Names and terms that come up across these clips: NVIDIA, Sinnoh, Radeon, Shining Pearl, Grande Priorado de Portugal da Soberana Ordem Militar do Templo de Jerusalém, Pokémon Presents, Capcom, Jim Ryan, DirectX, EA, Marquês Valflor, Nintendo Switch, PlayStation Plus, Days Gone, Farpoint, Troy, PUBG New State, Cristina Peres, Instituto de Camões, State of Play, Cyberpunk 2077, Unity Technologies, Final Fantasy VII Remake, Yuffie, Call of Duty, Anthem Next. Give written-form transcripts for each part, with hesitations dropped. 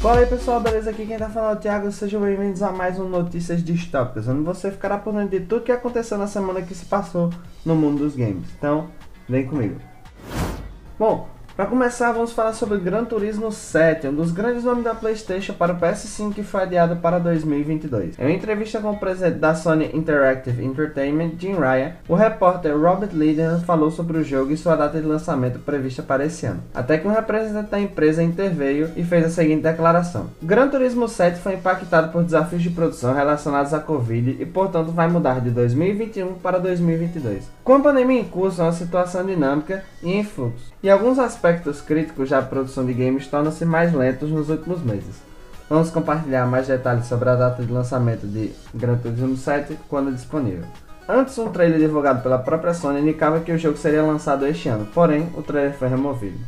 Fala aí pessoal, beleza? Aqui quem tá falando é o Thiago, sejam bem-vindos a mais um Notícias Distópicas, onde você ficará por dentro de tudo que aconteceu na semana que se passou no mundo dos games. Então, vem comigo. Bom, para começar vamos falar sobre Gran Turismo 7, um dos grandes nomes da PlayStation para o PS5 que foi adiado para 2022. Em uma entrevista com o presidente da Sony Interactive Entertainment, Jim Ryan, o repórter Robert Liden falou sobre o jogo e sua data de lançamento prevista para esse ano, até que um representante da empresa interveio e fez a seguinte declaração: Gran Turismo 7 foi impactado por desafios de produção relacionados à Covid e portanto vai mudar de 2021 para 2022. Com a pandemia em curso, é uma situação dinâmica e em fluxo, e alguns aspectos críticos da produção de games tornam-se mais lentos nos últimos meses. Vamos compartilhar mais detalhes sobre a data de lançamento de Gran Turismo 7 quando disponível. Antes, um trailer divulgado pela própria Sony indicava que o jogo seria lançado este ano, porém, o trailer foi removido.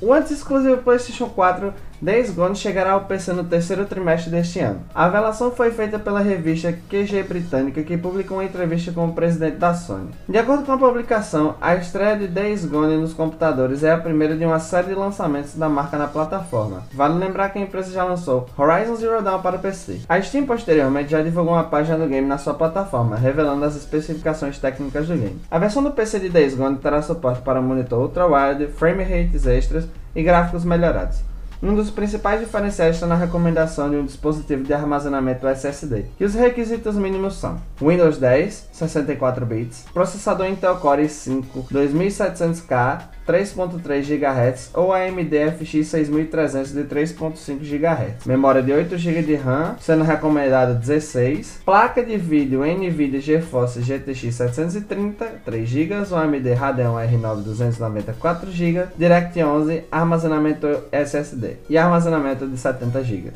O antes exclusivo PlayStation 4, Days Gone, chegará ao PC no terceiro trimestre deste ano. A revelação foi feita pela revista QG britânica, que publicou uma entrevista com o presidente da Sony. De acordo com a publicação, a estreia de Days Gone nos computadores é a primeira de uma série de lançamentos da marca na plataforma. Vale lembrar que a empresa já lançou Horizon Zero Dawn para o PC. A Steam posteriormente já divulgou uma página do game na sua plataforma, revelando as especificações técnicas do game. A versão do PC de Days Gone terá suporte para monitor ultra-wide, frame rates extras e gráficos melhorados. Um dos principais diferenciais está na recomendação de um dispositivo de armazenamento SSD, e os requisitos mínimos são Windows 10, 64 bits, processador Intel Core i5 2700K, 3.3 GHz ou AMD FX 6300 de 3.5 GHz, memória de 8 GB de RAM, sendo recomendada 16, placa de vídeo NVIDIA GeForce GTX 730, 3 GB, ou AMD Radeon R9 290, 4 GB, DirectX 11, armazenamento SSD e armazenamento de 70 GB.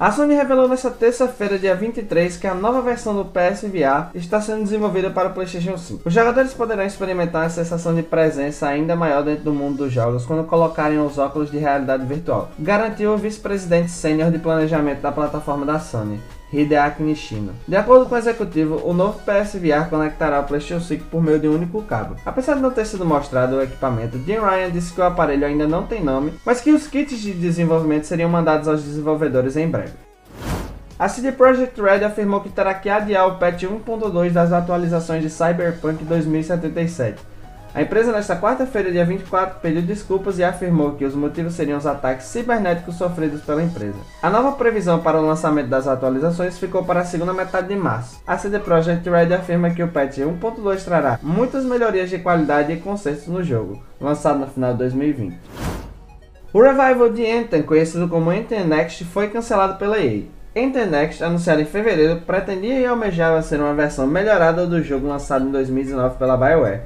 A Sony revelou nesta terça-feira, dia 23, que a nova versão do PSVR está sendo desenvolvida para o PlayStation 5. Os jogadores poderão experimentar uma sensação de presença ainda maior dentro do mundo dos jogos quando colocarem os óculos de realidade virtual, garantiu o vice-presidente sênior de planejamento da plataforma da Sony, Hideaki Nishino. De acordo com o executivo, o novo PSVR conectará ao PlayStation 5 por meio de um único cabo. Apesar de não ter sido mostrado o equipamento, Jim Ryan disse que o aparelho ainda não tem nome, mas que os kits de desenvolvimento seriam mandados aos desenvolvedores em breve. A CD Projekt Red afirmou que terá que adiar o patch 1.2 das atualizações de Cyberpunk 2077. A empresa, nesta quarta-feira, dia 24, pediu desculpas e afirmou que os motivos seriam os ataques cibernéticos sofridos pela empresa. A nova previsão para o lançamento das atualizações ficou para a segunda metade de março. A CD Projekt Red afirma que o patch 1.2 trará muitas melhorias de qualidade e consertos no jogo, lançado no final de 2020. O revival de Anthem, conhecido como Anthem Next, foi cancelado pela EA. Anthem Next, anunciada em fevereiro, pretendia e almejava ser uma versão melhorada do jogo lançado em 2019 pela BioWare,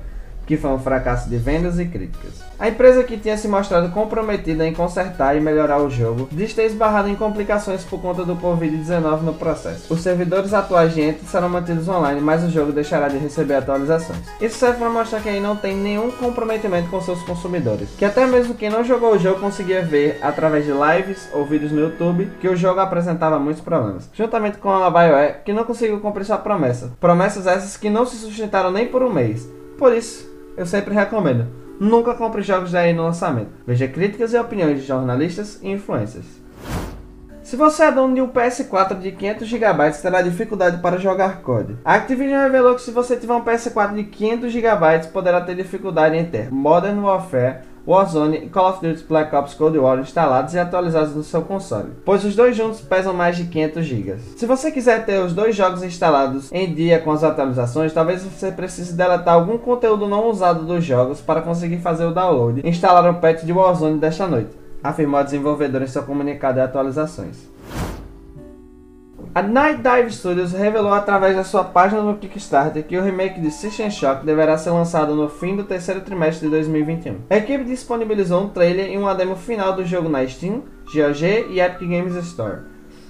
que foi um fracasso de vendas e críticas. A empresa, que tinha se mostrado comprometida em consertar e melhorar o jogo, diz ter esbarrado em complicações por conta do Covid-19 no processo. Os servidores atuais de Anthem serão mantidos online, mas o jogo deixará de receber atualizações. Isso serve para mostrar que aí não tem nenhum comprometimento com seus consumidores, que até mesmo quem não jogou o jogo conseguia ver, através de lives ou vídeos no YouTube, que o jogo apresentava muitos problemas, juntamente com a BioWare, que não conseguiu cumprir sua promessa. Promessas essas que não se sustentaram nem por um mês. Por isso, eu sempre recomendo, nunca compre jogos da EA no lançamento. Veja críticas e opiniões de jornalistas e influencers. Se você é dono de um PS4 de 500 GB, terá dificuldade para jogar COD. A Activision revelou que se você tiver um PS4 de 500 GB, poderá ter dificuldade em ter Modern Warfare, Warzone e Call of Duty Black Ops Cold War instalados e atualizados no seu console, pois os dois juntos pesam mais de 500 GB. Se você quiser ter os dois jogos instalados em dia com as atualizações, talvez você precise deletar algum conteúdo não usado dos jogos para conseguir fazer o download e instalar o patch de Warzone desta noite, afirmou a desenvolvedora em seu comunicado de atualizações. A Night Dive Studios revelou através da sua página no Kickstarter que o remake de System Shock deverá ser lançado no fim do terceiro trimestre de 2021. A equipe disponibilizou um trailer e uma demo final do jogo na Steam, GOG e Epic Games Store.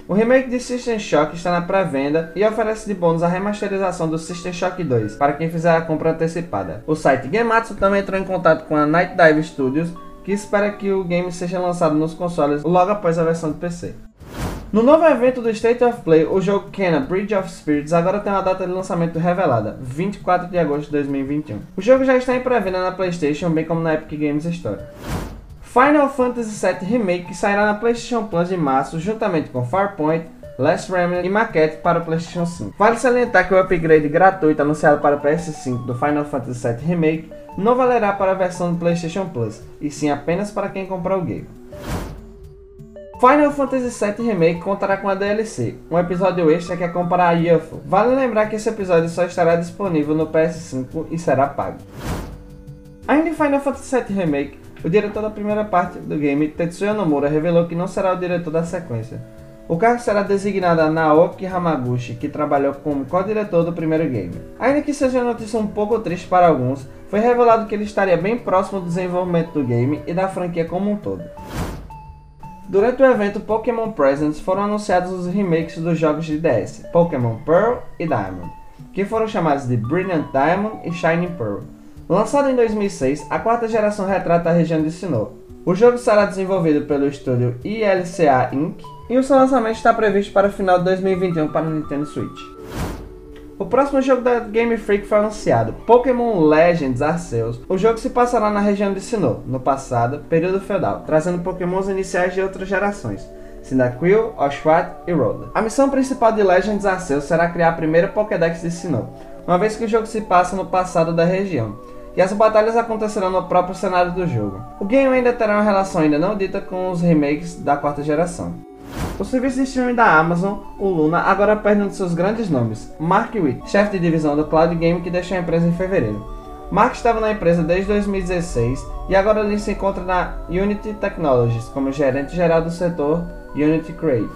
O remake de System Shock está na pré-venda e oferece de bônus a remasterização do System Shock 2 para quem fizer a compra antecipada. O site Gematsu também entrou em contato com a Night Dive Studios, que espera que o game seja lançado nos consoles logo após a versão do PC. No novo evento do State of Play, o jogo Kena Bridge of Spirits agora tem uma data de lançamento revelada, 24 de agosto de 2021. O jogo já está em pré-venda na PlayStation, bem como na Epic Games Store. Final Fantasy VII Remake sairá na PlayStation Plus em março, juntamente com Farpoint, Last Remnant e Maquette para o PlayStation 5. Vale salientar que o upgrade gratuito anunciado para o PS5 do Final Fantasy VII Remake não valerá para a versão do PlayStation Plus, e sim apenas para quem comprar o game. Final Fantasy VII Remake contará com a DLC, um episódio extra que acompanhará a Yuffie. Vale lembrar que esse episódio só estará disponível no PS5 e será pago. Ainda em Final Fantasy VII Remake, o diretor da primeira parte do game, Tetsuya Nomura, revelou que não será o diretor da sequência. O cargo será designado a Naoki Hamaguchi, que trabalhou como co-diretor do primeiro game. Ainda que seja uma notícia um pouco triste para alguns, foi revelado que ele estaria bem próximo do desenvolvimento do game e da franquia como um todo. Durante o evento Pokémon Presents foram anunciados os remakes dos jogos de DS, Pokémon Pearl e Diamond, que foram chamados de Brilliant Diamond e Shining Pearl. Lançado em 2006, a quarta geração retrata a região de Sinnoh. O jogo será desenvolvido pelo estúdio ILCA Inc. e o seu lançamento está previsto para o final de 2021 para o Nintendo Switch. O próximo jogo da Game Freak foi anunciado, Pokémon Legends Arceus. O jogo se passará na região de Sinnoh, no passado, período feudal, trazendo pokémons iniciais de outras gerações, Cyndaquil, Oshawott e Rola. A missão principal de Legends Arceus será criar a primeira Pokédex de Sinnoh, uma vez que o jogo se passa no passado da região, e as batalhas acontecerão no próprio cenário do jogo. O game ainda terá uma relação ainda não dita com os remakes da quarta geração. O serviço de streaming da Amazon, o Luna, agora perde um de seus grandes nomes, Mark Witt, chefe de divisão do Cloud Game que deixou a empresa em fevereiro. Mark estava na empresa desde 2016 e agora ele se encontra na Unity Technologies como gerente geral do setor Unity Creative.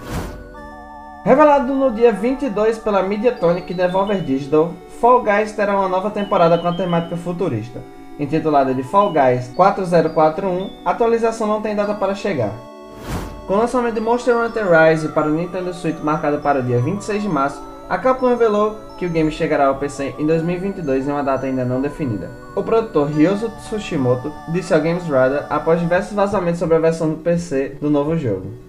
Revelado no dia 22 pela Mediatonic e Devolver Digital, Fall Guys terá uma nova temporada com a temática futurista. Intitulada de Fall Guys 4041, a atualização não tem data para chegar. Com o lançamento de Monster Hunter Rise para o Nintendo Switch marcado para o dia 26 de março, a Capcom revelou que o game chegará ao PC em 2022 em uma data ainda não definida. O produtor Ryozo Tsushimoto disse ao Games Radar após diversos vazamentos sobre a versão do PC do novo jogo.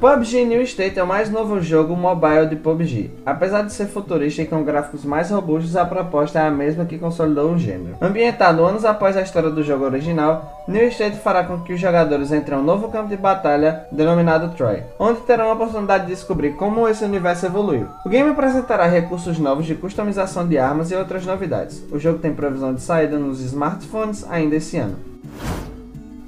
PUBG New State é o mais novo jogo mobile de PUBG. Apesar de ser futurista e com gráficos mais robustos, a proposta é a mesma que consolidou o gênero. Ambientado anos após a história do jogo original, New State fará com que os jogadores entrem em um novo campo de batalha denominado Troy, onde terão a oportunidade de descobrir como esse universo evoluiu. O game apresentará recursos novos de customização de armas e outras novidades. O jogo tem previsão de saída nos smartphones ainda esse ano.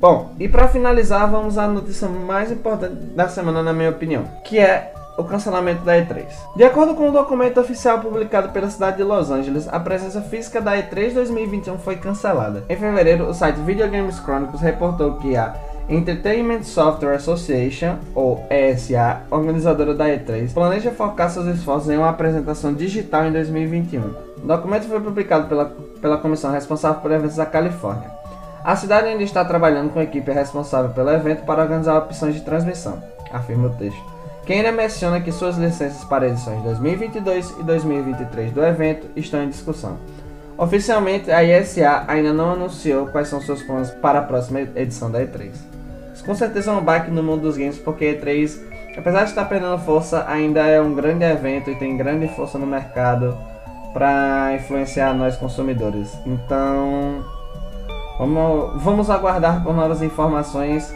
Bom, e para finalizar, vamos à notícia mais importante da semana, na minha opinião, que é o cancelamento da E3. De acordo com um documento oficial publicado pela cidade de Los Angeles, a presença física da E3 2021 foi cancelada. Em fevereiro, o site Video Games Chronicles reportou que a Entertainment Software Association, ou ESA, organizadora da E3, planeja focar seus esforços em uma apresentação digital em 2021. O documento foi publicado pela comissão responsável por eventos da Califórnia. A cidade ainda está trabalhando com a equipe responsável pelo evento para organizar opções de transmissão, afirma o texto, que ainda menciona que suas licenças para edições 2022 e 2023 do evento estão em discussão. Oficialmente, a ISA ainda não anunciou quais são seus planos para a próxima edição da E3. Isso com certeza é um baque no mundo dos games, porque a E3, apesar de estar perdendo força, ainda é um grande evento e tem grande força no mercado para influenciar nós consumidores. Então, vamos aguardar por novas informações.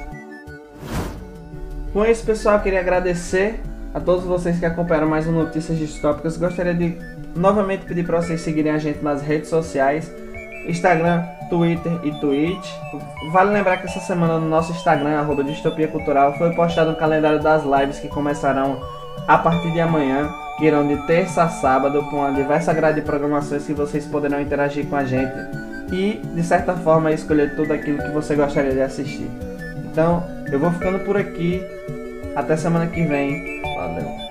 Com isso, pessoal, eu queria agradecer a todos vocês que acompanharam mais um Notícias Distópicas. Gostaria de novamente pedir para vocês seguirem a gente nas redes sociais, Instagram, Twitter e Twitch. Vale lembrar que essa semana no nosso Instagram, @distopiacultural, foi postado um calendário das lives que começarão a partir de amanhã, que irão de terça a sábado, com uma diversa grade de programações que vocês poderão interagir com a gente e, de certa forma, escolher tudo aquilo que você gostaria de assistir. Então, eu vou ficando por aqui. Até semana que vem. Valeu!